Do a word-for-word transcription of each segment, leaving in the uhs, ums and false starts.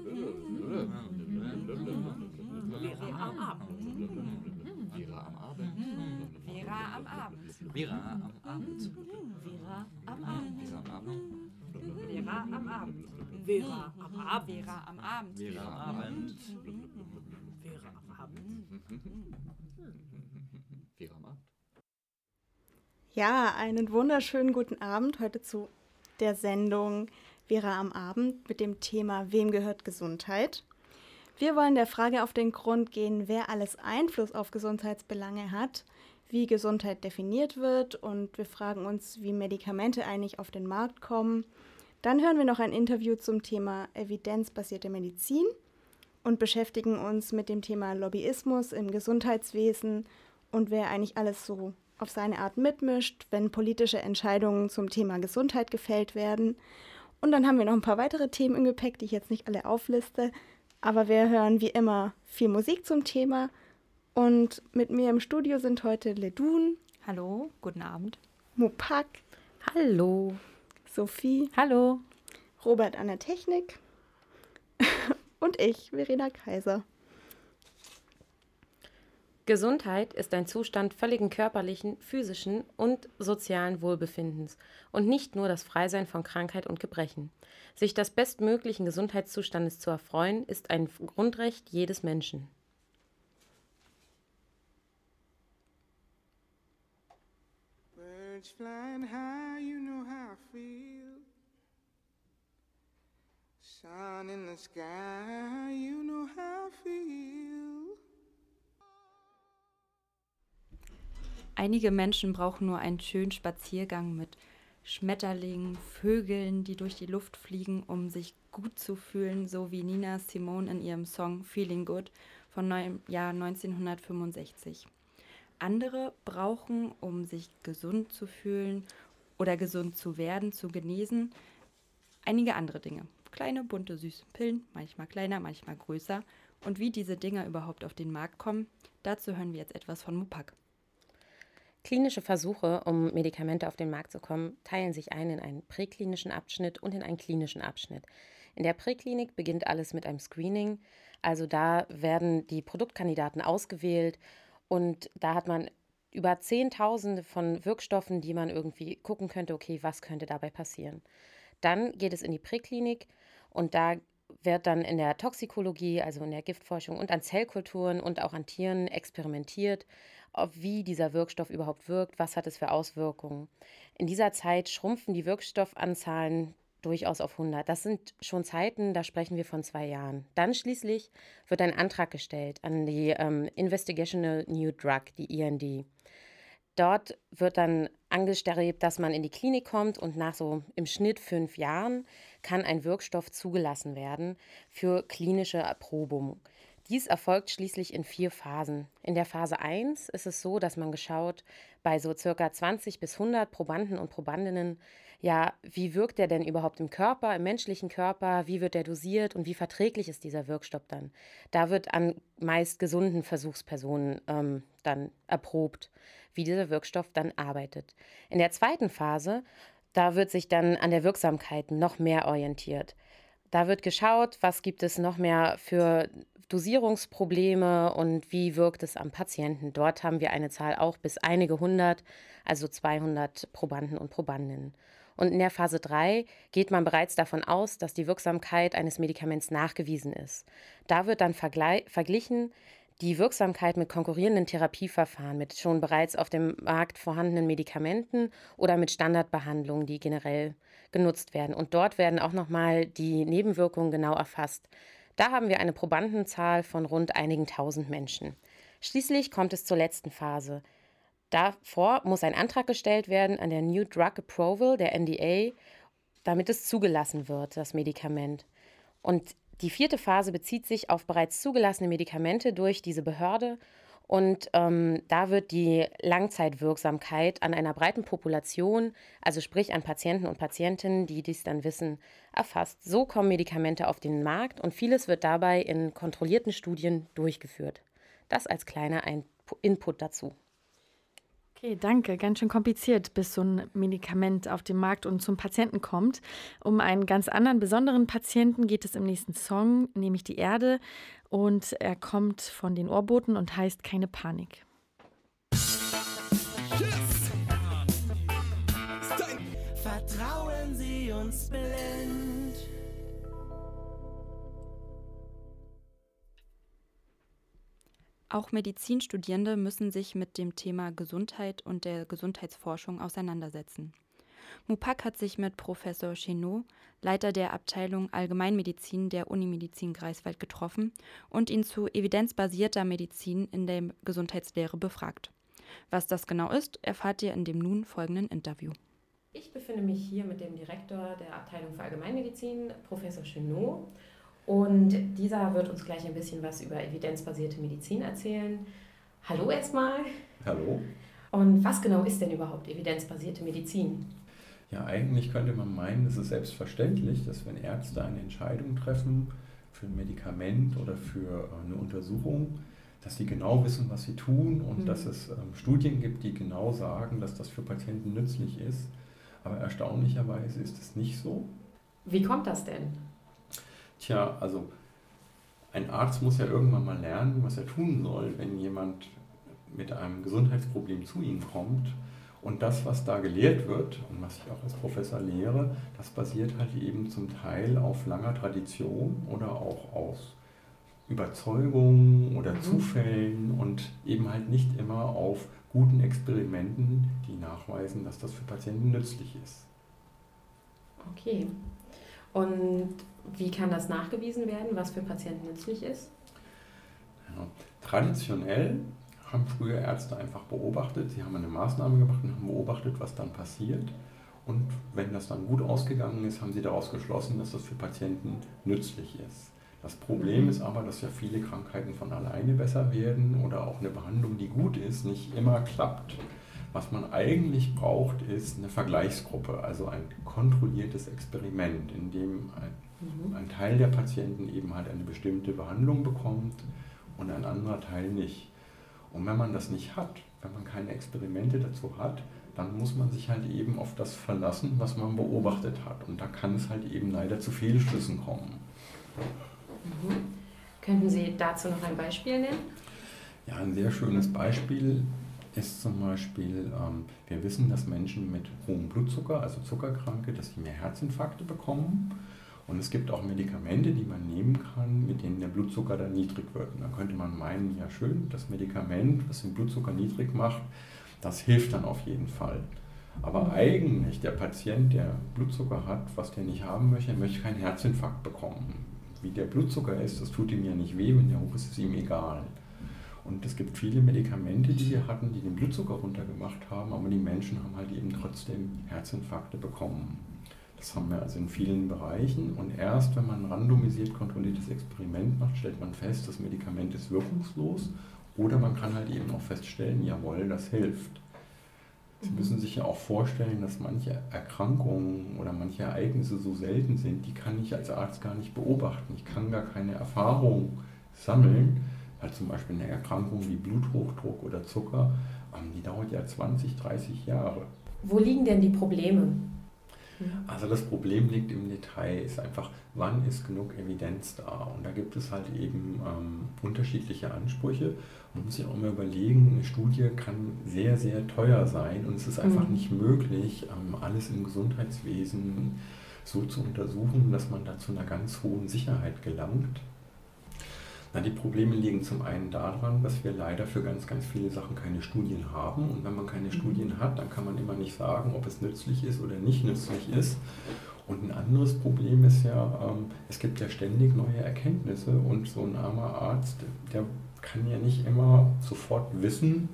Vera am Abend. Vera am Abend. Vera am Abend. Vera am Abend. Vera am Abend. Vera am Abend. Vera am Abend. Vera am Abend. Vera am Abend. Vera am Abend. Vera am Abend. Vera am Abend. Ja, einen wunderschönen guten Abend heute zu der Sendung Vera am Abend mit dem Thema Wem gehört Gesundheit? Wir wollen der Frage auf den Grund gehen, wer alles Einfluss auf Gesundheitsbelange hat, wie Gesundheit definiert wird und wir fragen uns, wie Medikamente eigentlich auf den Markt kommen. Dann hören wir noch ein Interview zum Thema evidenzbasierte Medizin und beschäftigen uns mit dem Thema Lobbyismus im Gesundheitswesen und wer eigentlich alles so auf seine Art mitmischt, wenn politische Entscheidungen zum Thema Gesundheit gefällt werden. Und dann haben wir noch ein paar weitere Themen im Gepäck, die ich jetzt nicht alle aufliste, aber wir hören wie immer viel Musik zum Thema. Und mit mir im Studio sind heute Ledun. Hallo, guten Abend. Mupac. Hallo. Sophie. Hallo. Robert an der Technik. Und ich, Verena Kaiser. Gesundheit ist ein Zustand völligen körperlichen, physischen und sozialen Wohlbefindens und nicht nur das Freisein von Krankheit und Gebrechen. Sich des bestmöglichen Gesundheitszustandes zu erfreuen, ist ein Grundrecht jedes Menschen. Birds flying high, you know how I feel. Sun in the sky, you know how I feel. Einige Menschen brauchen nur einen schönen Spaziergang mit Schmetterlingen, Vögeln, die durch die Luft fliegen, um sich gut zu fühlen, so wie Nina Simone in ihrem Song Feeling Good von dem Jahr neunzehnhundertfünfundsechzig. Andere brauchen, um sich gesund zu fühlen oder gesund zu werden, zu genesen, einige andere Dinge. Kleine, bunte, süße Pillen, manchmal kleiner, manchmal größer. Und wie diese Dinger überhaupt auf den Markt kommen, dazu hören wir jetzt etwas von Mupac. Klinische Versuche, um Medikamente auf den Markt zu kommen, teilen sich ein in einen präklinischen Abschnitt und in einen klinischen Abschnitt. In der Präklinik beginnt alles mit einem Screening, also da werden die Produktkandidaten ausgewählt und da hat man über Zehntausende von Wirkstoffen, die man irgendwie gucken könnte, okay, was könnte dabei passieren. Dann geht es in die Präklinik und da wird dann in der Toxikologie, also in der Giftforschung und an Zellkulturen und auch an Tieren experimentiert, wie dieser Wirkstoff überhaupt wirkt, was hat es für Auswirkungen. In dieser Zeit schrumpfen die Wirkstoffanzahlen durchaus auf hundert. Das sind schon Zeiten, da sprechen wir von zwei Jahren. Dann schließlich wird ein Antrag gestellt an die ähm, Investigational New Drug, die I N D. Dort wird dann angestrebt, dass man in die Klinik kommt und nach so im Schnitt fünf Jahren kann ein Wirkstoff zugelassen werden für klinische Erprobung. Dies erfolgt schließlich in vier Phasen. In der Phase eins ist es so, dass man geschaut bei so circa zwanzig bis hundert Probanden und Probandinnen, ja, wie wirkt der denn überhaupt im Körper, im menschlichen Körper, wie wird der dosiert und wie verträglich ist dieser Wirkstoff dann? Da wird an meist gesunden Versuchspersonen ähm, dann erprobt, wie dieser Wirkstoff dann arbeitet. In der zweiten Phase, da wird sich dann an der Wirksamkeit noch mehr orientiert. Da wird geschaut, was gibt es noch mehr für Dosierungsprobleme und wie wirkt es am Patienten. Dort haben wir eine Zahl auch bis einige hundert, also zweihundert Probanden und Probandinnen. Und in der Phase drei geht man bereits davon aus, dass die Wirksamkeit eines Medikaments nachgewiesen ist. Da wird dann vergle- verglichen die Wirksamkeit mit konkurrierenden Therapieverfahren, mit schon bereits auf dem Markt vorhandenen Medikamenten oder mit Standardbehandlungen, die generell genutzt werden. Und dort werden auch nochmal die Nebenwirkungen genau erfasst. Da haben wir eine Probandenzahl von rund einigen tausend Menschen. Schließlich kommt es zur letzten Phase. Davor muss ein Antrag gestellt werden an der New Drug Approval, der N D A, damit es zugelassen wird, das Medikament. Und die vierte Phase bezieht sich auf bereits zugelassene Medikamente durch diese Behörde und ähm, da wird die Langzeitwirksamkeit an einer breiten Population, also sprich an Patienten und Patientinnen, die dies dann wissen, erfasst. So kommen Medikamente auf den Markt und vieles wird dabei in kontrollierten Studien durchgeführt. Das als kleiner Ein- Input dazu. Okay, danke. Ganz schön kompliziert, bis so ein Medikament auf den Markt und zum Patienten kommt. Um einen ganz anderen, besonderen Patienten geht es im nächsten Song, nämlich Die Erde. Und er kommt von den Ohrboten und heißt Keine Panik. Yes! Vertrauen Sie uns blind. Auch Medizinstudierende müssen sich mit dem Thema Gesundheit und der Gesundheitsforschung auseinandersetzen. Mupac hat sich mit Professor Chenot, Leiter der Abteilung Allgemeinmedizin der Unimedizin Greifswald, getroffen und ihn zu evidenzbasierter Medizin in der Gesundheitslehre befragt. Was das genau ist, erfahrt ihr in dem nun folgenden Interview. Ich befinde mich hier mit dem Direktor der Abteilung für Allgemeinmedizin, Professor Chenot. Und dieser wird uns gleich ein bisschen was über evidenzbasierte Medizin erzählen. Hallo erstmal. Hallo. Und was genau ist denn überhaupt evidenzbasierte Medizin? Ja, eigentlich könnte man meinen, es ist selbstverständlich, dass wenn Ärzte eine Entscheidung treffen für ein Medikament oder für eine Untersuchung, dass sie genau wissen, was sie tun und mhm. dass es Studien gibt, die genau sagen, dass das für Patienten nützlich ist. Aber erstaunlicherweise ist es nicht so. Wie kommt das denn? Tja, also ein Arzt muss ja irgendwann mal lernen, was er tun soll, wenn jemand mit einem Gesundheitsproblem zu ihm kommt. Und das, was da gelehrt wird und was ich auch als Professor lehre, das basiert halt eben zum Teil auf langer Tradition oder auch aus Überzeugungen oder mhm. Zufällen und eben halt nicht immer auf guten Experimenten, die nachweisen, dass das für Patienten nützlich ist. Okay. Und wie kann das nachgewiesen werden, was für Patienten nützlich ist? Ja, traditionell haben früher Ärzte einfach beobachtet, sie haben eine Maßnahme gemacht und haben beobachtet, was dann passiert. Und wenn das dann gut ausgegangen ist, haben sie daraus geschlossen, dass das für Patienten nützlich ist. Das Problem ist aber, dass ja viele Krankheiten von alleine besser werden oder auch eine Behandlung, die gut ist, nicht immer klappt. Was man eigentlich braucht, ist eine Vergleichsgruppe, also ein kontrolliertes Experiment, in dem ein, mhm. ein Teil der Patienten eben halt eine bestimmte Behandlung bekommt und ein anderer Teil nicht. Und wenn man das nicht hat, wenn man keine Experimente dazu hat, dann muss man sich halt eben auf das verlassen, was man beobachtet hat. Und da kann es halt eben leider zu Fehlschlüssen kommen. Mhm. Könnten Sie dazu noch ein Beispiel nennen? Ja, ein sehr schönes Beispiel ist zum Beispiel, ähm, wir wissen, dass Menschen mit hohem Blutzucker, also Zuckerkranke, dass sie mehr Herzinfarkte bekommen. Und es gibt auch Medikamente, die man nehmen kann, mit denen der Blutzucker dann niedrig wird. Und dann könnte man meinen, ja schön, das Medikament, was den Blutzucker niedrig macht, das hilft dann auf jeden Fall. Aber eigentlich der Patient, der Blutzucker hat, was der nicht haben möchte, möchte keinen Herzinfarkt bekommen. Wie der Blutzucker ist, das tut ihm ja nicht weh, wenn der hoch ist, ist ihm egal. Und es gibt viele Medikamente, die wir hatten, die den Blutzucker runtergemacht haben, aber die Menschen haben halt eben trotzdem Herzinfarkte bekommen. Das haben wir also in vielen Bereichen. Und erst wenn man ein randomisiert kontrolliertes Experiment macht, stellt man fest, das Medikament ist wirkungslos. Oder man kann halt eben auch feststellen, jawohl, das hilft. Sie müssen sich ja auch vorstellen, dass manche Erkrankungen oder manche Ereignisse so selten sind, die kann ich als Arzt gar nicht beobachten. Ich kann gar keine Erfahrung sammeln. Halt zum Beispiel eine Erkrankung wie Bluthochdruck oder Zucker, die dauert ja zwanzig, dreißig Jahre. Wo liegen denn die Probleme? Also das Problem liegt im Detail, ist einfach, wann ist genug Evidenz da? Und da gibt es halt eben ähm, unterschiedliche Ansprüche. Man muss sich auch mal überlegen, eine Studie kann sehr, sehr teuer sein und es ist einfach mhm. nicht möglich, ähm, alles im Gesundheitswesen so zu untersuchen, dass man da zu einer ganz hohen Sicherheit gelangt. Na, die Probleme liegen zum einen daran, dass wir leider für ganz, ganz viele Sachen keine Studien haben. Und wenn man keine Studien hat, dann kann man immer nicht sagen, ob es nützlich ist oder nicht nützlich ist. Und ein anderes Problem ist ja, es gibt ja ständig neue Erkenntnisse. Und so ein armer Arzt, der kann ja nicht immer sofort wissen,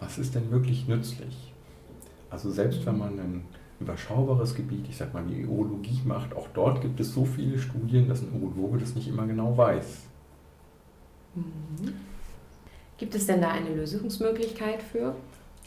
was ist denn wirklich nützlich. Also selbst wenn man einen überschaubares Gebiet, ich sag mal, die Urologie macht, auch dort gibt es so viele Studien, dass ein Urologe das nicht immer genau weiß. Mhm. Gibt es denn da eine Lösungsmöglichkeit für?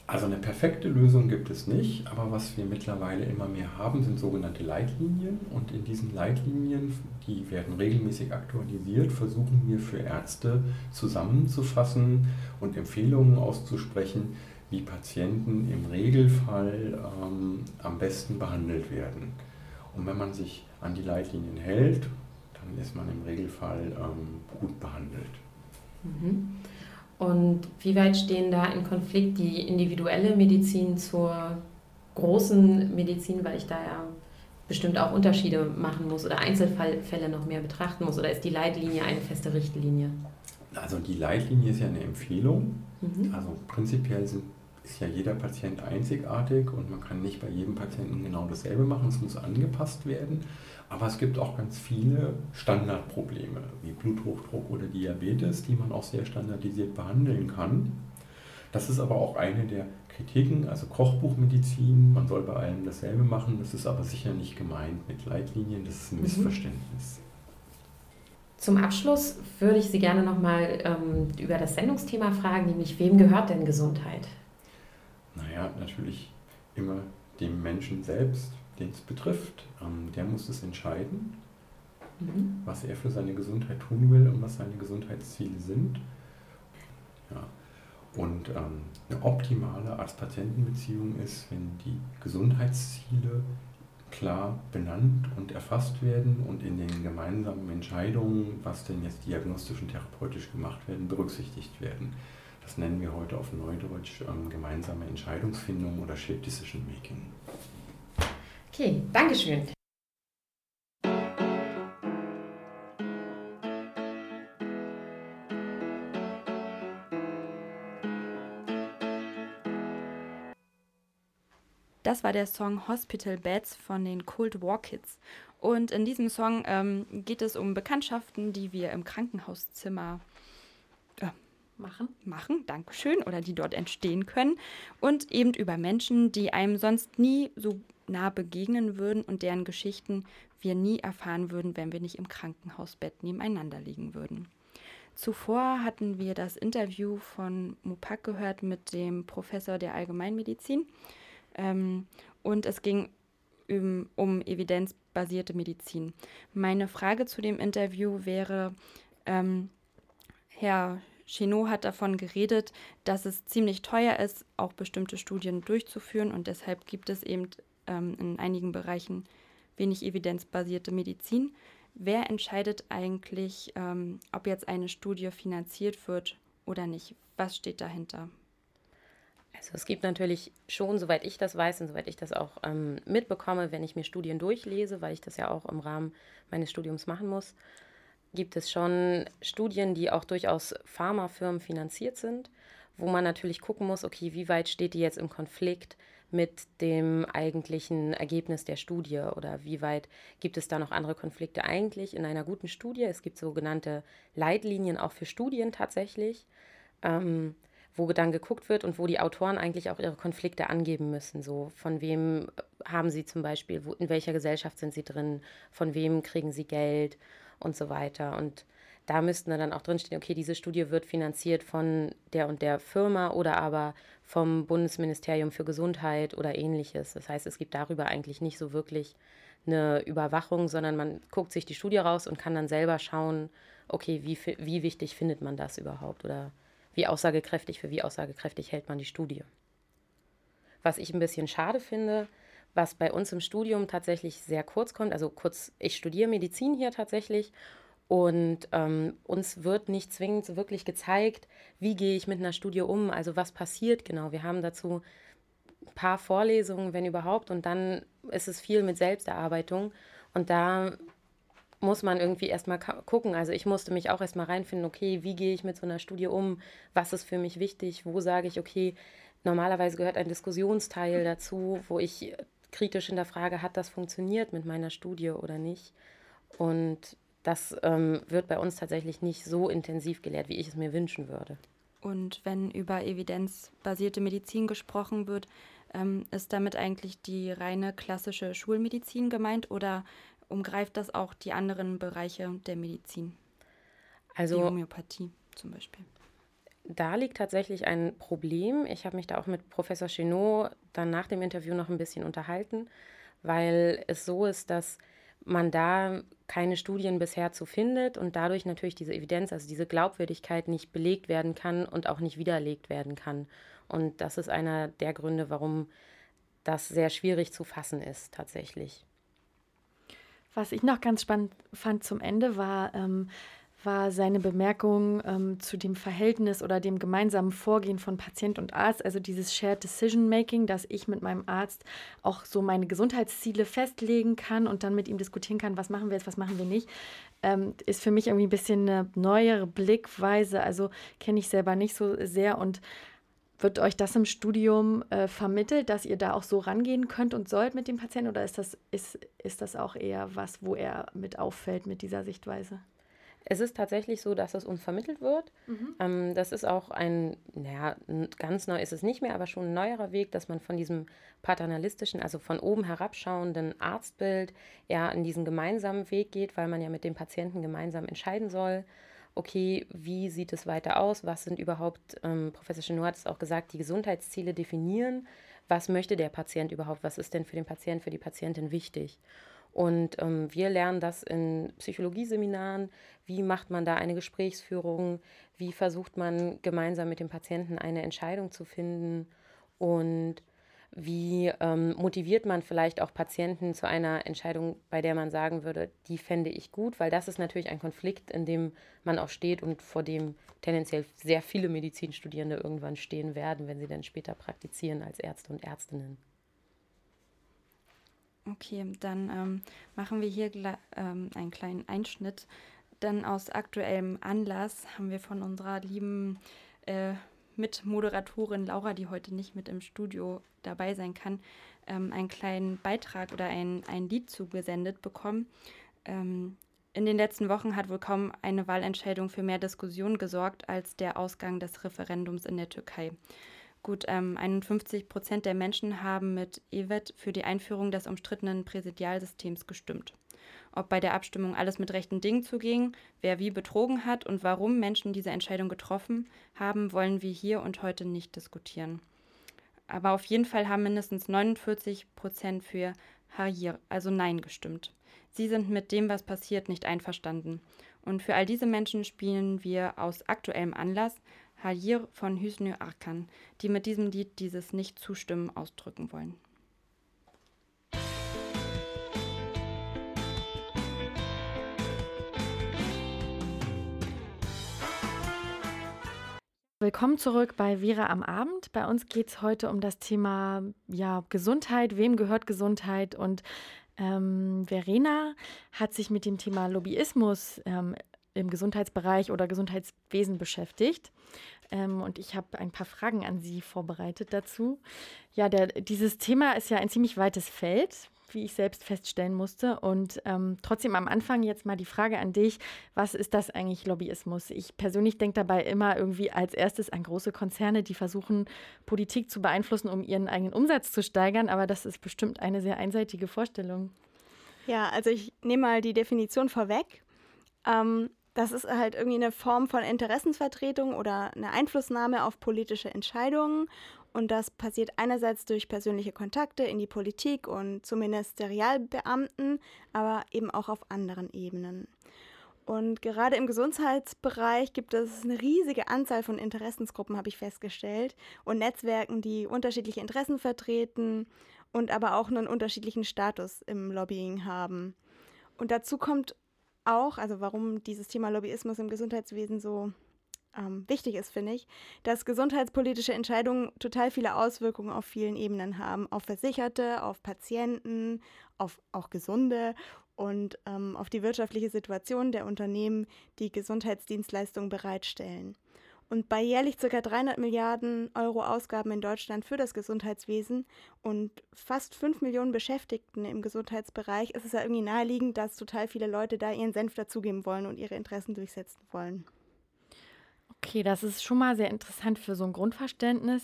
Also eine perfekte Lösung gibt es nicht, aber was wir mittlerweile immer mehr haben, sind sogenannte Leitlinien. Und in diesen Leitlinien, die werden regelmäßig aktualisiert, versuchen wir für Ärzte zusammenzufassen und Empfehlungen auszusprechen, wie Patienten im Regelfall ähm, am besten behandelt werden. Und wenn man sich an die Leitlinien hält, dann ist man im Regelfall ähm, gut behandelt. Mhm. Und wie weit stehen da in Konflikt die individuelle Medizin zur großen Medizin, weil ich da ja bestimmt auch Unterschiede machen muss oder Einzelfälle noch mehr betrachten muss? Oder ist die Leitlinie eine feste Richtlinie? Also die Leitlinie ist ja eine Empfehlung. Mhm. Also prinzipiell sind, ist ja jeder Patient einzigartig und man kann nicht bei jedem Patienten genau dasselbe machen. Es muss angepasst werden. Aber es gibt auch ganz viele Standardprobleme, wie Bluthochdruck oder Diabetes, die man auch sehr standardisiert behandeln kann. Das ist aber auch eine der Kritiken, also Kochbuchmedizin, man soll bei allem dasselbe machen, das ist aber sicher nicht gemeint mit Leitlinien, das ist ein Missverständnis. Zum Abschluss würde ich Sie gerne nochmal ähm, über das Sendungsthema fragen, nämlich wem gehört denn Gesundheit? Naja, natürlich immer dem Menschen selbst, den es betrifft, ähm, der muss es entscheiden, mhm. was er für seine Gesundheit tun will und was seine Gesundheitsziele sind. Ja. Und ähm, eine optimale Arzt-Patienten-Beziehung ist, wenn die Gesundheitsziele klar benannt und erfasst werden und in den gemeinsamen Entscheidungen, was denn jetzt diagnostisch und therapeutisch gemacht werden, berücksichtigt werden. Das nennen wir heute auf Neudeutsch ähm, gemeinsame Entscheidungsfindung oder Shared Decision Making. Okay, Dankeschön. Das war der Song Hospital Beds von den Cold War Kids. Und in diesem Song ähm, geht es um Bekanntschaften, die wir im Krankenhauszimmer äh, machen. machen, Dankeschön, oder die dort entstehen können. Und eben über Menschen, die einem sonst nie so nah begegnen würden und deren Geschichten wir nie erfahren würden, wenn wir nicht im Krankenhausbett nebeneinander liegen würden. Zuvor hatten wir das Interview von Mupac gehört mit dem Professor der Allgemeinmedizin. Und es ging um, um evidenzbasierte Medizin. Meine Frage zu dem Interview wäre, ähm, Herr Chenot hat davon geredet, dass es ziemlich teuer ist, auch bestimmte Studien durchzuführen. Und deshalb gibt es eben ähm, in einigen Bereichen wenig evidenzbasierte Medizin. Wer entscheidet eigentlich, ähm, ob jetzt eine Studie finanziert wird oder nicht? Was steht dahinter? Also es gibt natürlich schon, soweit ich das weiß und soweit ich das auch ähm, mitbekomme, wenn ich mir Studien durchlese, weil ich das ja auch im Rahmen meines Studiums machen muss, gibt es schon Studien, die auch durchaus Pharmafirmen finanziert sind, wo man natürlich gucken muss, okay, wie weit steht die jetzt im Konflikt mit dem eigentlichen Ergebnis der Studie oder wie weit gibt es da noch andere Konflikte eigentlich in einer guten Studie? Es gibt sogenannte Leitlinien auch für Studien tatsächlich, ähm, wo dann geguckt wird und wo die Autoren eigentlich auch ihre Konflikte angeben müssen. So, von wem haben sie zum Beispiel, wo, in welcher Gesellschaft sind sie drin, von wem kriegen sie Geld und so weiter. Und da müssten dann auch drinstehen, okay, diese Studie wird finanziert von der und der Firma oder aber vom Bundesministerium für Gesundheit oder ähnliches. Das heißt, es gibt darüber eigentlich nicht so wirklich eine Überwachung, sondern man guckt sich die Studie raus und kann dann selber schauen, okay, wie, wie wichtig findet man das überhaupt oder wie aussagekräftig, für wie aussagekräftig hält man die Studie. Was ich ein bisschen schade finde, was bei uns im Studium tatsächlich sehr kurz kommt, also kurz, ich studiere Medizin hier tatsächlich und ähm, uns wird nicht zwingend wirklich gezeigt, wie gehe ich mit einer Studie um, also was passiert genau. Wir haben dazu ein paar Vorlesungen, wenn überhaupt, und dann ist es viel mit Selbsterarbeitung und da muss man irgendwie erstmal gucken. Also ich musste mich auch erstmal reinfinden, okay, wie gehe ich mit so einer Studie um? Was ist für mich wichtig? Wo sage ich, okay, normalerweise gehört ein Diskussionsteil dazu, wo ich kritisch hinterfrage, hat das funktioniert mit meiner Studie oder nicht? Und das ähm, wird bei uns tatsächlich nicht so intensiv gelehrt, wie ich es mir wünschen würde. Und wenn über evidenzbasierte Medizin gesprochen wird, ähm, ist damit eigentlich die reine klassische Schulmedizin gemeint oder umgreift das auch die anderen Bereiche der Medizin? Also die Homöopathie zum Beispiel. Da liegt tatsächlich ein Problem. Ich habe mich da auch mit Professor Chenot dann nach dem Interview noch ein bisschen unterhalten, weil es so ist, dass man da keine Studien bisher zu findet und dadurch natürlich diese Evidenz, also diese Glaubwürdigkeit nicht belegt werden kann und auch nicht widerlegt werden kann. Und das ist einer der Gründe, warum das sehr schwierig zu fassen ist tatsächlich. Was ich noch ganz spannend fand zum Ende war, ähm, war seine Bemerkung ähm, zu dem Verhältnis oder dem gemeinsamen Vorgehen von Patient und Arzt, also dieses Shared Decision Making, dass ich mit meinem Arzt auch so meine Gesundheitsziele festlegen kann und dann mit ihm diskutieren kann, was machen wir jetzt, was machen wir nicht, ähm, ist für mich irgendwie ein bisschen eine neuere Blickweise, also kenne ich selber nicht so sehr. Und wird euch das im Studium äh, vermittelt, dass ihr da auch so rangehen könnt und sollt mit dem Patienten, oder ist das, ist, ist das auch eher was, wo er mit auffällt mit dieser Sichtweise? Es ist tatsächlich so, dass es uns vermittelt wird. Mhm. Ähm, das ist auch ein, naja, ganz neu ist es nicht mehr, aber schon ein neuerer Weg, dass man von diesem paternalistischen, also von oben herabschauenden Arztbild eher in diesen gemeinsamen Weg geht, weil man ja mit dem Patienten gemeinsam entscheiden soll, okay, wie sieht es weiter aus, was sind überhaupt, ähm, Professor Chenot hat es auch gesagt, die Gesundheitsziele definieren, was möchte der Patient überhaupt, was ist denn für den Patient, für die Patientin wichtig. Und ähm, wir lernen das in Psychologieseminaren, wie macht man da eine Gesprächsführung, wie versucht man gemeinsam mit dem Patienten eine Entscheidung zu finden und wie ähm, motiviert man vielleicht auch Patienten zu einer Entscheidung, bei der man sagen würde, die fände ich gut, weil das ist natürlich ein Konflikt, in dem man auch steht und vor dem tendenziell sehr viele Medizinstudierende irgendwann stehen werden, wenn sie dann später praktizieren als Ärzte und Ärztinnen. Okay, dann ähm, machen wir hier gla- ähm, einen kleinen Einschnitt. Dann aus aktuellem Anlass haben wir von unserer lieben äh, Mitmoderatorin Laura, die heute nicht mit im Studio dabei sein kann, ähm, einen kleinen Beitrag oder ein, ein Lied zugesendet bekommen. Ähm, in den letzten Wochen hat wohl kaum eine Wahlentscheidung für mehr Diskussion gesorgt als der Ausgang des Referendums in der Türkei. Gut ähm, einundfünfzig Prozent der Menschen haben mit Evet für die Einführung des umstrittenen Präsidialsystems gestimmt. Ob bei der Abstimmung alles mit rechten Dingen zuging, wer wie betrogen hat und warum Menschen diese Entscheidung getroffen haben, wollen wir hier und heute nicht diskutieren. Aber auf jeden Fall haben mindestens neunundvierzig Prozent für Hayır, also Nein, gestimmt. Sie sind mit dem, was passiert, nicht einverstanden. Und für all diese Menschen spielen wir aus aktuellem Anlass Halil von Hüsnü Arkan, die mit diesem Lied dieses Nicht-Zustimmen ausdrücken wollen. Willkommen zurück bei Vera am Abend. Bei uns geht es heute um das Thema ja, Gesundheit, wem gehört Gesundheit? Und ähm, Verena hat sich mit dem Thema Lobbyismus ähm, im Gesundheitsbereich oder Gesundheitswesen beschäftigt. Ähm, und ich habe ein paar Fragen an Sie vorbereitet dazu. Ja, der, dieses Thema ist ja ein ziemlich weites Feld, wie ich selbst feststellen musste. Und ähm, trotzdem am Anfang jetzt mal die Frage an dich, was ist das eigentlich Lobbyismus? Ich persönlich denke dabei immer irgendwie als erstes an große Konzerne, die versuchen, Politik zu beeinflussen, um ihren eigenen Umsatz zu steigern. Aber das ist bestimmt eine sehr einseitige Vorstellung. Ja, also ich nehme mal die Definition vorweg. Ähm Das ist halt irgendwie eine Form von Interessensvertretung oder eine Einflussnahme auf politische Entscheidungen. Und das passiert einerseits durch persönliche Kontakte in die Politik und zu Ministerialbeamten, aber eben auch auf anderen Ebenen. Und gerade im Gesundheitsbereich gibt es eine riesige Anzahl von Interessensgruppen, habe ich festgestellt, und Netzwerken, die unterschiedliche Interessen vertreten und aber auch einen unterschiedlichen Status im Lobbying haben. Und dazu kommt auch, also warum dieses Thema Lobbyismus im Gesundheitswesen so ähm, wichtig ist, finde ich, dass gesundheitspolitische Entscheidungen total viele Auswirkungen auf vielen Ebenen haben. Auf Versicherte, auf Patienten, auf auch Gesunde und ähm, auf die wirtschaftliche Situation der Unternehmen, die Gesundheitsdienstleistungen bereitstellen. Und bei jährlich ca. dreihundert Milliarden Euro Ausgaben in Deutschland für das Gesundheitswesen und fast fünf Millionen Beschäftigten im Gesundheitsbereich ist es ja irgendwie naheliegend, dass total viele Leute da ihren Senf dazugeben wollen und ihre Interessen durchsetzen wollen. Okay, das ist schon mal sehr interessant für so ein Grundverständnis.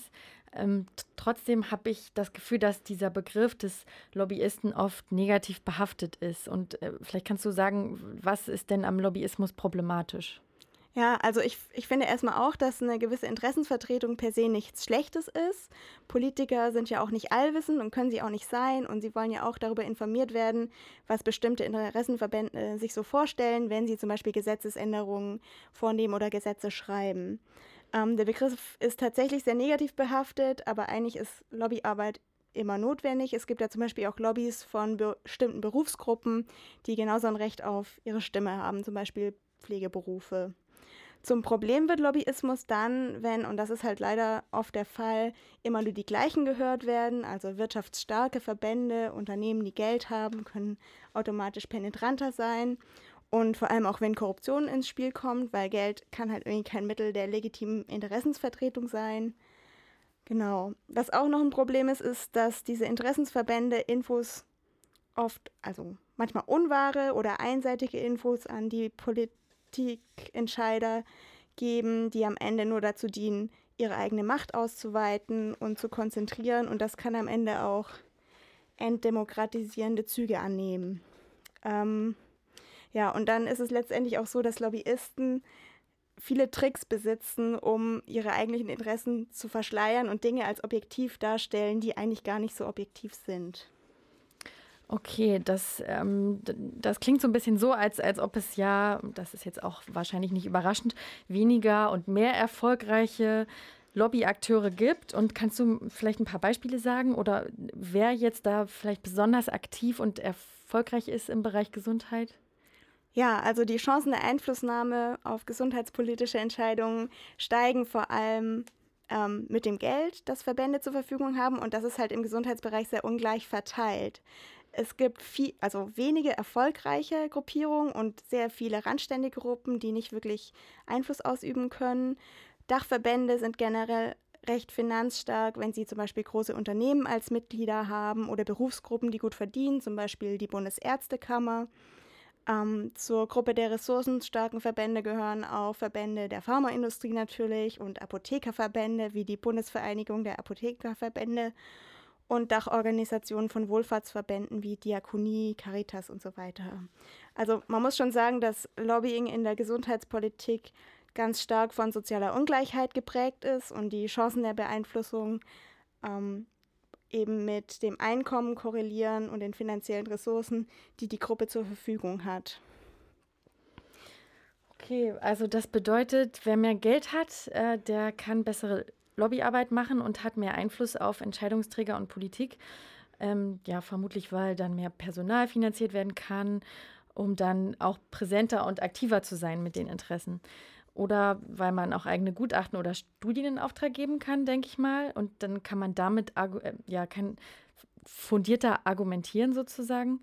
Ähm, t- trotzdem habe ich das Gefühl, dass dieser Begriff des Lobbyisten oft negativ behaftet ist. Und äh, vielleicht kannst du sagen, was ist denn am Lobbyismus problematisch? Ja, also ich, ich finde erstmal auch, dass eine gewisse Interessenvertretung per se nichts Schlechtes ist. Politiker sind ja auch nicht allwissend und können sie auch nicht sein. Und sie wollen ja auch darüber informiert werden, was bestimmte Interessenverbände sich so vorstellen, wenn sie zum Beispiel Gesetzesänderungen vornehmen oder Gesetze schreiben. Ähm, der Begriff ist tatsächlich sehr negativ behaftet, aber eigentlich ist Lobbyarbeit immer notwendig. Es gibt ja zum Beispiel auch Lobbys von be- bestimmten Berufsgruppen, die genauso ein Recht auf ihre Stimme haben, zum Beispiel Pflegeberufe. Zum Problem wird Lobbyismus dann, wenn, und das ist halt leider oft der Fall, immer nur die gleichen gehört werden, also wirtschaftsstarke Verbände, Unternehmen, die Geld haben, können automatisch penetranter sein und vor allem auch, wenn Korruption ins Spiel kommt, weil Geld kann halt irgendwie kein Mittel der legitimen Interessensvertretung sein. Genau. Was auch noch ein Problem ist, ist, dass diese Interessensverbände Infos oft, also manchmal unwahre oder einseitige Infos an die Politik Entscheider geben, die am Ende nur dazu dienen, ihre eigene Macht auszuweiten und zu konzentrieren. Und das kann am Ende auch entdemokratisierende Züge annehmen. Ähm, ja, und dann ist es letztendlich auch so, dass Lobbyisten viele Tricks besitzen, um ihre eigentlichen Interessen zu verschleiern und Dinge als objektiv darstellen, die eigentlich gar nicht so objektiv sind. Okay, das, ähm, das klingt so ein bisschen so, als, als ob es ja, das ist jetzt auch wahrscheinlich nicht überraschend, weniger und mehr erfolgreiche Lobbyakteure gibt. Und kannst du vielleicht ein paar Beispiele sagen oder wer jetzt da vielleicht besonders aktiv und erfolgreich ist im Bereich Gesundheit? Ja, also die Chancen der Einflussnahme auf gesundheitspolitische Entscheidungen steigen vor allem Ähm, mit dem Geld, das Verbände zur Verfügung haben. Und das ist halt im Gesundheitsbereich sehr ungleich verteilt. Es gibt viel, also wenige erfolgreiche Gruppierungen und sehr viele randständige Gruppen, die nicht wirklich Einfluss ausüben können. Dachverbände sind generell recht finanzstark, wenn sie zum Beispiel große Unternehmen als Mitglieder haben oder Berufsgruppen, die gut verdienen, zum Beispiel die Bundesärztekammer. Ähm, zur Gruppe der ressourcenstarken Verbände gehören auch Verbände der Pharmaindustrie natürlich und Apothekerverbände wie die Bundesvereinigung der Apothekerverbände und Dachorganisationen von Wohlfahrtsverbänden wie Diakonie, Caritas und so weiter. Also man muss schon sagen, dass Lobbying in der Gesundheitspolitik ganz stark von sozialer Ungleichheit geprägt ist und die Chancen der Beeinflussung ähm, eben mit dem Einkommen korrelieren und den finanziellen Ressourcen, die die Gruppe zur Verfügung hat. Okay, also das bedeutet, wer mehr Geld hat, äh, der kann bessere Lobbyarbeit machen und hat mehr Einfluss auf Entscheidungsträger und Politik. Ähm, ja, vermutlich, weil dann mehr Personal finanziert werden kann, um dann auch präsenter und aktiver zu sein mit den Interessen. Oder weil man auch eigene Gutachten oder Studien in Auftrag geben kann, denke ich mal. Und dann kann man damit argu- äh, ja, kann fundierter argumentieren sozusagen.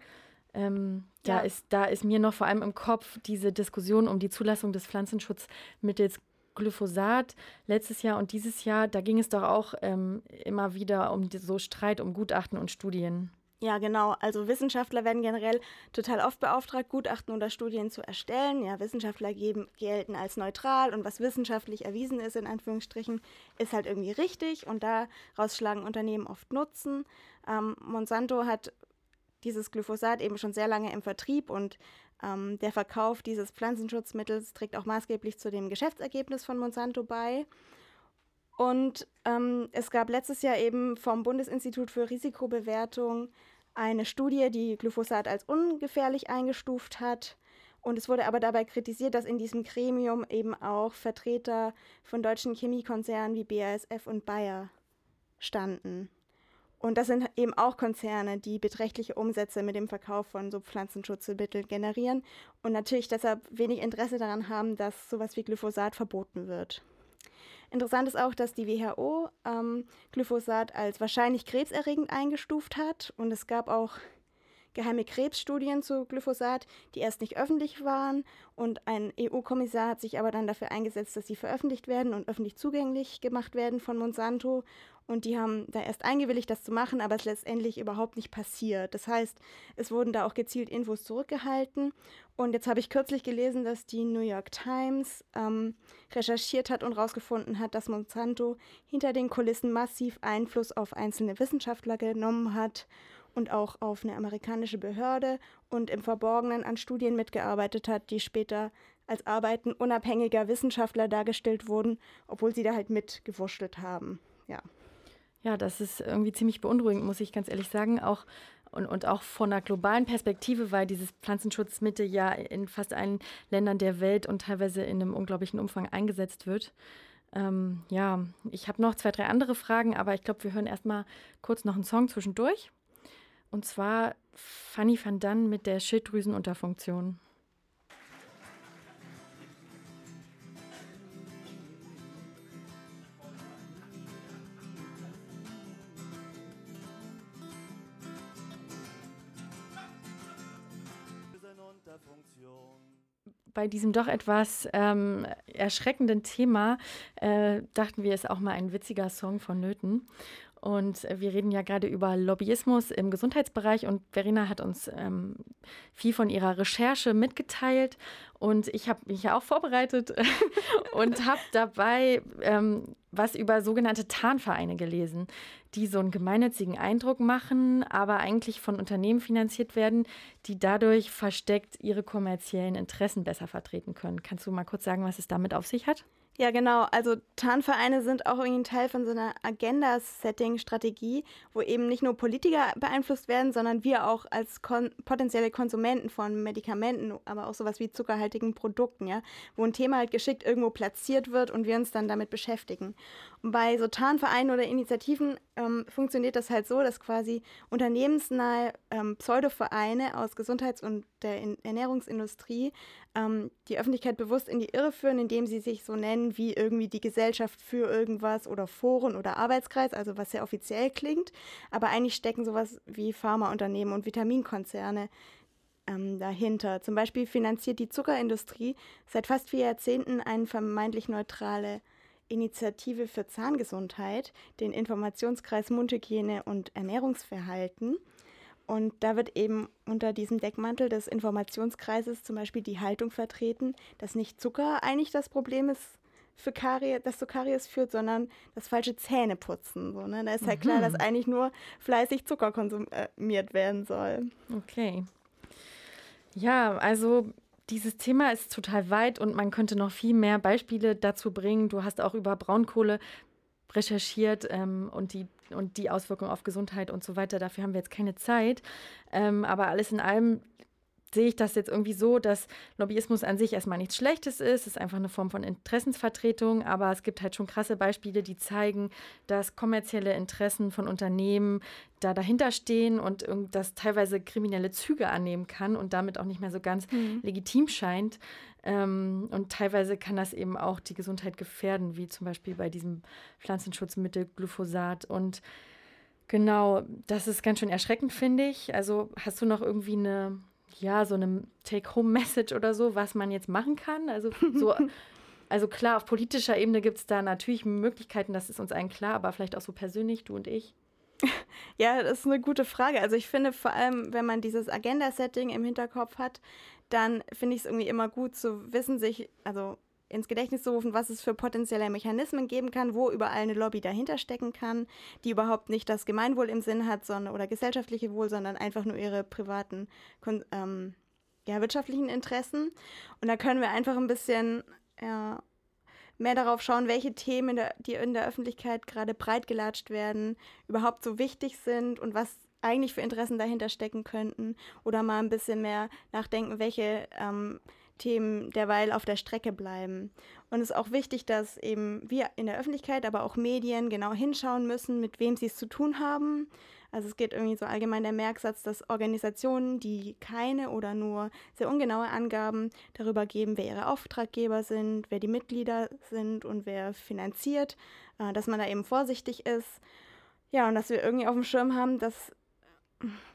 Ähm, ja. da ist, da ist mir noch vor allem im Kopf diese Diskussion um die Zulassung des Pflanzenschutzmittels Glyphosat letztes Jahr und dieses Jahr. Da ging es doch auch ähm, immer wieder um so Streit um Gutachten und Studien. Ja, genau. Also Wissenschaftler werden generell total oft beauftragt, Gutachten oder Studien zu erstellen. Ja, Wissenschaftler geben, gelten als neutral und was wissenschaftlich erwiesen ist, in Anführungsstrichen, ist halt irgendwie richtig und daraus schlagen Unternehmen oft Nutzen. Ähm, Monsanto hat dieses Glyphosat eben schon sehr lange im Vertrieb und ähm, der Verkauf dieses Pflanzenschutzmittels trägt auch maßgeblich zu dem Geschäftsergebnis von Monsanto bei. Und ähm, es gab letztes Jahr eben vom Bundesinstitut für Risikobewertung eine Studie, die Glyphosat als ungefährlich eingestuft hat. Und es wurde aber dabei kritisiert, dass in diesem Gremium eben auch Vertreter von deutschen Chemiekonzernen wie B A S F und Bayer standen. Und das sind eben auch Konzerne, die beträchtliche Umsätze mit dem Verkauf von so Pflanzenschutzmitteln generieren und natürlich deshalb wenig Interesse daran haben, dass sowas wie Glyphosat verboten wird. Interessant ist auch, dass die W H O ähm, Glyphosat als wahrscheinlich krebserregend eingestuft hat und es gab auch geheime Krebsstudien zu Glyphosat, die erst nicht öffentlich waren und ein E U-Kommissar hat sich aber dann dafür eingesetzt, dass sie veröffentlicht werden und öffentlich zugänglich gemacht werden von Monsanto und die haben da erst eingewilligt, das zu machen, aber es ist letztendlich überhaupt nicht passiert. Das heißt, es wurden da auch gezielt Infos zurückgehalten und jetzt habe ich kürzlich gelesen, dass die New York Times ähm, recherchiert hat und rausgefunden hat, dass Monsanto hinter den Kulissen massiv Einfluss auf einzelne Wissenschaftler genommen hat und auch auf eine amerikanische Behörde und im Verborgenen an Studien mitgearbeitet hat, die später als Arbeiten unabhängiger Wissenschaftler dargestellt wurden, obwohl sie da halt mitgewurschtelt haben. Ja. Ja, das ist irgendwie ziemlich beunruhigend, muss ich ganz ehrlich sagen. Auch und, und auch von einer globalen Perspektive, weil dieses Pflanzenschutzmittel ja in fast allen Ländern der Welt und teilweise in einem unglaublichen Umfang eingesetzt wird. Ähm, ja, ich habe noch zwei, drei andere Fragen, aber ich glaube, wir hören erstmal kurz noch einen Song zwischendurch. Und zwar Fanny van Dunn mit der Schilddrüsenunterfunktion. Bei diesem doch etwas ähm, erschreckenden Thema äh, dachten wir, es ist auch mal ein witziger Song vonnöten. Und wir reden ja gerade über Lobbyismus im Gesundheitsbereich und Verena hat uns ähm, viel von ihrer Recherche mitgeteilt und ich habe mich ja auch vorbereitet und habe dabei ähm, was über sogenannte Tarnvereine gelesen, die so einen gemeinnützigen Eindruck machen, aber eigentlich von Unternehmen finanziert werden, die dadurch versteckt ihre kommerziellen Interessen besser vertreten können. Kannst du mal kurz sagen, was es damit auf sich hat? Ja, genau. Also Tarnvereine sind auch irgendwie ein Teil von so einer Agenda-Setting-Strategie, wo eben nicht nur Politiker beeinflusst werden, sondern wir auch als kon- potenzielle Konsumenten von Medikamenten, aber auch sowas wie zuckerhaltigen Produkten, ja, wo ein Thema halt geschickt irgendwo platziert wird und wir uns dann damit beschäftigen. Und bei so Tarnvereinen oder Initiativen ähm, funktioniert das halt so, dass quasi unternehmensnahe ähm, Pseudovereine aus Gesundheits- und der in- Ernährungsindustrie ähm, die Öffentlichkeit bewusst in die Irre führen, indem sie sich so nennen, wie irgendwie die Gesellschaft für irgendwas oder Foren oder Arbeitskreis, also was sehr offiziell klingt, aber eigentlich stecken sowas wie Pharmaunternehmen und Vitaminkonzerne ähm, dahinter. Zum Beispiel finanziert die Zuckerindustrie seit fast vier Jahrzehnten eine vermeintlich neutrale Initiative für Zahngesundheit, den Informationskreis Mundhygiene und Ernährungsverhalten. Und da wird eben unter diesem Deckmantel des Informationskreises zum Beispiel die Haltung vertreten, dass nicht Zucker eigentlich das Problem ist, für Karies, das zu Karies führt, sondern das falsche Zähneputzen. So, ne? Da ist halt mhm. klar, dass eigentlich nur fleißig Zucker konsumiert werden soll. Okay. Ja, also dieses Thema ist total weit und man könnte noch viel mehr Beispiele dazu bringen. Du hast auch über Braunkohle recherchiert ähm, und die und die Auswirkungen auf Gesundheit und so weiter. Dafür haben wir jetzt keine Zeit. Ähm, aber alles in allem sehe ich das jetzt irgendwie so, dass Lobbyismus an sich erstmal nichts Schlechtes ist. Es ist einfach eine Form von Interessensvertretung. Aber es gibt halt schon krasse Beispiele, die zeigen, dass kommerzielle Interessen von Unternehmen da dahinter stehen und das teilweise kriminelle Züge annehmen kann und damit auch nicht mehr so ganz mhm. legitim scheint. Ähm, und teilweise kann das eben auch die Gesundheit gefährden, wie zum Beispiel bei diesem Pflanzenschutzmittel Glyphosat. Und genau, das ist ganz schön erschreckend, finde ich. Also hast du noch irgendwie eine... ja, so eine Take-Home-Message oder so, was man jetzt machen kann. Also, so, also klar, auf politischer Ebene gibt es da natürlich Möglichkeiten, das ist uns allen klar, aber vielleicht auch so persönlich, du und ich. Ja, das ist eine gute Frage. Also ich finde vor allem, wenn man dieses Agenda-Setting im Hinterkopf hat, dann finde ich es irgendwie immer gut zu wissen, sich, also ins Gedächtnis zu rufen, was es für potenzielle Mechanismen geben kann, wo überall eine Lobby dahinter stecken kann, die überhaupt nicht das Gemeinwohl im Sinn hat sondern, oder gesellschaftliche Wohl, sondern einfach nur ihre privaten, ähm, ja, wirtschaftlichen Interessen. Und da können wir einfach ein bisschen ja, mehr darauf schauen, welche Themen, in der, die in der Öffentlichkeit gerade breit gelatscht werden, überhaupt so wichtig sind und was eigentlich für Interessen dahinter stecken könnten. Oder mal ein bisschen mehr nachdenken, welche ähm, Themen derweil auf der Strecke bleiben. Und es ist auch wichtig, dass eben wir in der Öffentlichkeit, aber auch Medien genau hinschauen müssen, mit wem sie es zu tun haben. Also es geht irgendwie so allgemein der Merksatz, dass Organisationen, die keine oder nur sehr ungenaue Angaben darüber geben, wer ihre Auftraggeber sind, wer die Mitglieder sind und wer finanziert, dass man da eben vorsichtig ist. Ja, und dass wir irgendwie auf dem Schirm haben, dass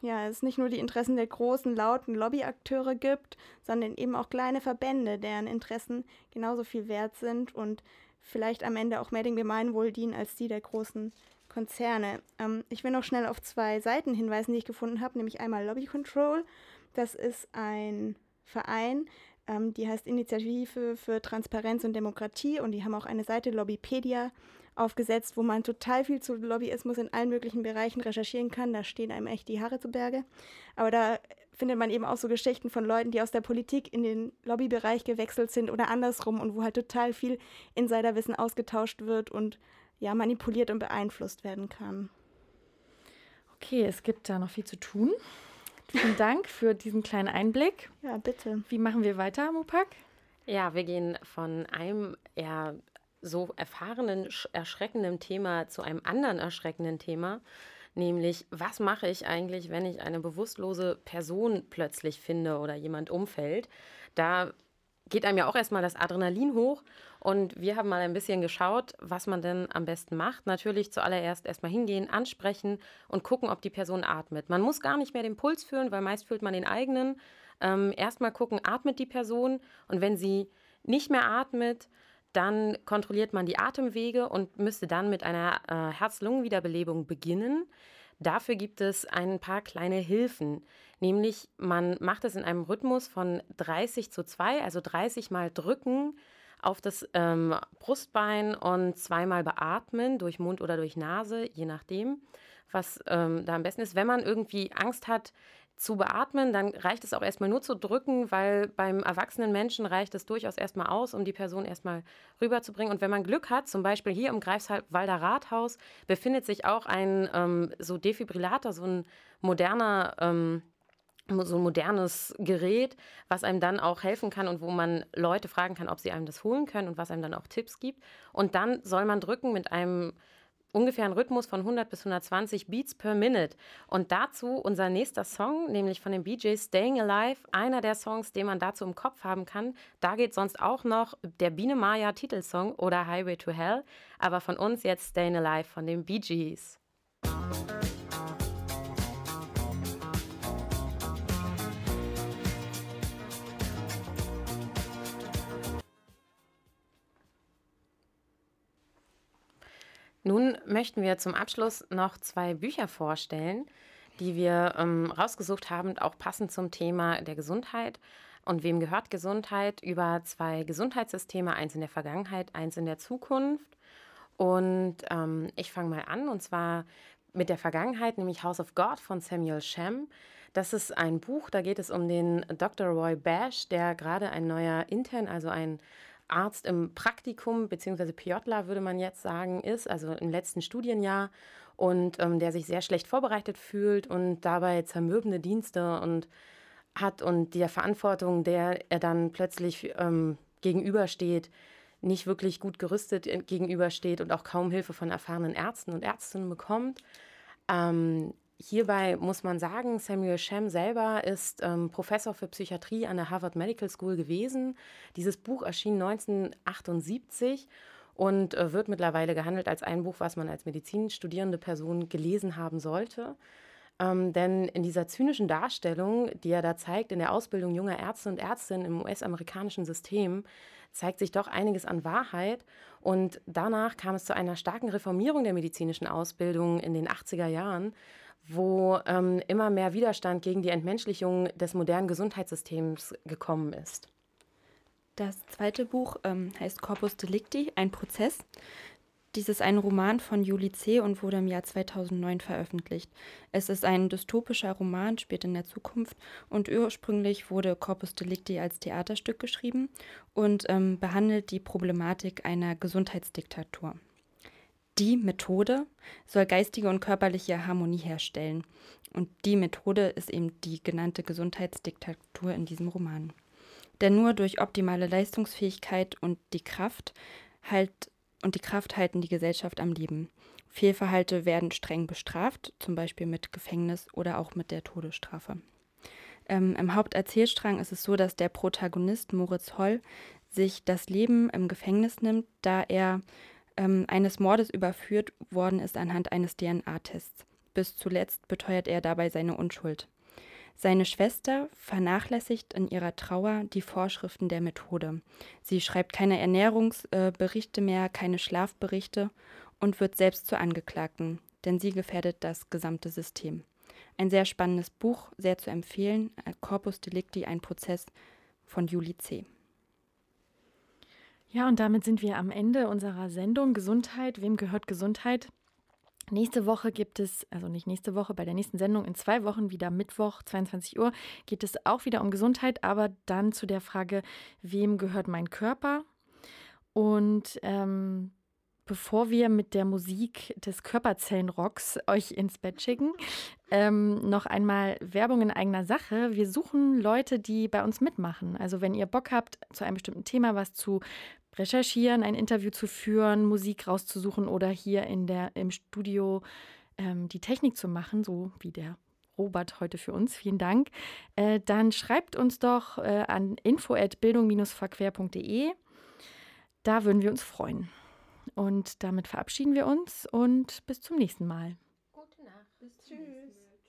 ja, es nicht nur die Interessen der großen, lauten Lobbyakteure gibt, sondern eben auch kleine Verbände, deren Interessen genauso viel wert sind und vielleicht am Ende auch mehr dem Gemeinwohl dienen als die der großen Konzerne. Ähm, ich will noch schnell auf zwei Seiten hinweisen, die ich gefunden habe, nämlich einmal Lobby Control. Das ist ein Verein, ähm, die heißt Initiative für Transparenz und Demokratie und die haben auch eine Seite, Lobbypedia, aufgesetzt, wo man total viel zu Lobbyismus in allen möglichen Bereichen recherchieren kann. Da stehen einem echt die Haare zu Berge. Aber da findet man eben auch so Geschichten von Leuten, die aus der Politik in den Lobbybereich gewechselt sind oder andersrum und wo halt total viel Insiderwissen ausgetauscht wird und ja manipuliert und beeinflusst werden kann. Okay, es gibt da noch viel zu tun. Vielen Dank für diesen kleinen Einblick. Ja, bitte. Wie machen wir weiter, Mupac? Ja, wir gehen von einem eher so erfahrenen, erschreckenden Thema zu einem anderen erschreckenden Thema. Nämlich, was mache ich eigentlich, wenn ich eine bewusstlose Person plötzlich finde oder jemand umfällt? Da geht einem ja auch erstmal das Adrenalin hoch. Und wir haben mal ein bisschen geschaut, was man denn am besten macht. Natürlich zuallererst erstmal hingehen, ansprechen und gucken, ob die Person atmet. Man muss gar nicht mehr den Puls fühlen, weil meist fühlt man den eigenen. Ähm, erstmal gucken, atmet die Person. Und wenn sie nicht mehr atmet, dann kontrolliert man die Atemwege und müsste dann mit einer äh, Herz-Lungen-Wiederbelebung beginnen. Dafür gibt es ein paar kleine Hilfen. Nämlich, man macht es in einem Rhythmus von dreißig zu zwei, also dreißig Mal drücken auf das ähm, Brustbein und zweimal beatmen, durch Mund oder durch Nase, je nachdem, was ähm, da am besten ist. Wenn man irgendwie Angst hat zu beatmen, dann reicht es auch erstmal nur zu drücken, weil beim erwachsenen Menschen reicht es durchaus erstmal aus, um die Person erstmal rüberzubringen. Und wenn man Glück hat, zum Beispiel hier im Greifswalder Rathaus, befindet sich auch ein ähm, so Defibrillator, so ein moderner, ähm, so ein modernes Gerät, was einem dann auch helfen kann und wo man Leute fragen kann, ob sie einem das holen können und was einem dann auch Tipps gibt. Und dann soll man drücken mit einem ungefähr ein Rhythmus von hundert bis hundertzwanzig Beats per Minute. Und dazu unser nächster Song, nämlich von den Bee Gees, Staying Alive, einer der Songs, den man dazu im Kopf haben kann. Da geht sonst auch noch der Biene Maya Titelsong oder Highway to Hell. Aber von uns jetzt Staying Alive von den Bee Gees. Nun möchten wir zum Abschluss noch zwei Bücher vorstellen, die wir ähm, rausgesucht haben, auch passend zum Thema der Gesundheit. Und wem gehört Gesundheit? Über zwei Gesundheitssysteme, eins in der Vergangenheit, eins in der Zukunft. Und ähm, ich fange mal an, und zwar mit der Vergangenheit, nämlich House of God von Samuel Shem. Das ist ein Buch, da geht es um den Doktor Roy Bash, der gerade ein neuer Intern, also ein Arzt im Praktikum, beziehungsweise Piotler würde man jetzt sagen, ist, also im letzten Studienjahr, und ähm, der sich sehr schlecht vorbereitet fühlt und dabei zermürbende Dienste und hat und der Verantwortung, der er dann plötzlich ähm, gegenübersteht, nicht wirklich gut gerüstet gegenübersteht und auch kaum Hilfe von erfahrenen Ärzten und Ärztinnen bekommt. Ähm, Hierbei muss man sagen, Samuel Shem selber ist ähm, Professor für Psychiatrie an der Harvard Medical School gewesen. Dieses Buch erschien neunzehnhundertachtundsiebzig und äh, wird mittlerweile gehandelt als ein Buch, was man als medizinstudierende Person gelesen haben sollte. Ähm, denn in dieser zynischen Darstellung, die er da zeigt, in der Ausbildung junger Ärzte und Ärztinnen im U S-amerikanischen System, zeigt sich doch einiges an Wahrheit. Und danach kam es zu einer starken Reformierung der medizinischen Ausbildung in den achtziger Jahren, wo ähm, immer mehr Widerstand gegen die Entmenschlichung des modernen Gesundheitssystems gekommen ist. Das zweite Buch ähm, heißt Corpus Delicti, ein Prozess. Dies ist ein Roman von Julie C. und wurde im Jahr zweitausendneun veröffentlicht. Es ist ein dystopischer Roman, spielt in der Zukunft, und ursprünglich wurde Corpus Delicti als Theaterstück geschrieben und ähm, behandelt die Problematik einer Gesundheitsdiktatur. Die Methode soll geistige und körperliche Harmonie herstellen. Und die Methode ist eben die genannte Gesundheitsdiktatur in diesem Roman. Denn nur durch optimale Leistungsfähigkeit und die Kraft halt und die Kraft halten die Gesellschaft am Leben. Fehlverhalte werden streng bestraft, zum Beispiel mit Gefängnis oder auch mit der Todesstrafe. Ähm, im Haupterzählstrang ist es so, dass der Protagonist Moritz Holl sich das Leben im Gefängnis nimmt, da er eines Mordes überführt worden ist anhand eines D N A-Tests. Bis zuletzt beteuert er dabei seine Unschuld. Seine Schwester vernachlässigt in ihrer Trauer die Vorschriften der Methode. Sie schreibt keine Ernährungsberichte mehr, keine Schlafberichte und wird selbst zur Angeklagten, denn sie gefährdet das gesamte System. Ein sehr spannendes Buch, sehr zu empfehlen, Corpus Delicti, ein Prozess von Julie C. Ja, und damit sind wir am Ende unserer Sendung Gesundheit, wem gehört Gesundheit? Nächste Woche gibt es, also nicht nächste Woche, bei der nächsten Sendung in zwei Wochen, wieder Mittwoch, zweiundzwanzig Uhr, geht es auch wieder um Gesundheit, aber dann zu der Frage, wem gehört mein Körper? Und ähm, bevor wir mit der Musik des Körperzellenrocks euch ins Bett schicken, ähm, noch einmal Werbung in eigener Sache. Wir suchen Leute, die bei uns mitmachen. Also wenn ihr Bock habt, zu einem bestimmten Thema was zu recherchieren, ein Interview zu führen, Musik rauszusuchen oder hier in der, im Studio ähm, die Technik zu machen, so wie der Robert heute für uns, vielen Dank, äh, dann schreibt uns doch äh, an info at bildung dash verquer punkt de. Da würden wir uns freuen. Und damit verabschieden wir uns und bis zum nächsten Mal. Gute Nacht. Bis Tschüss.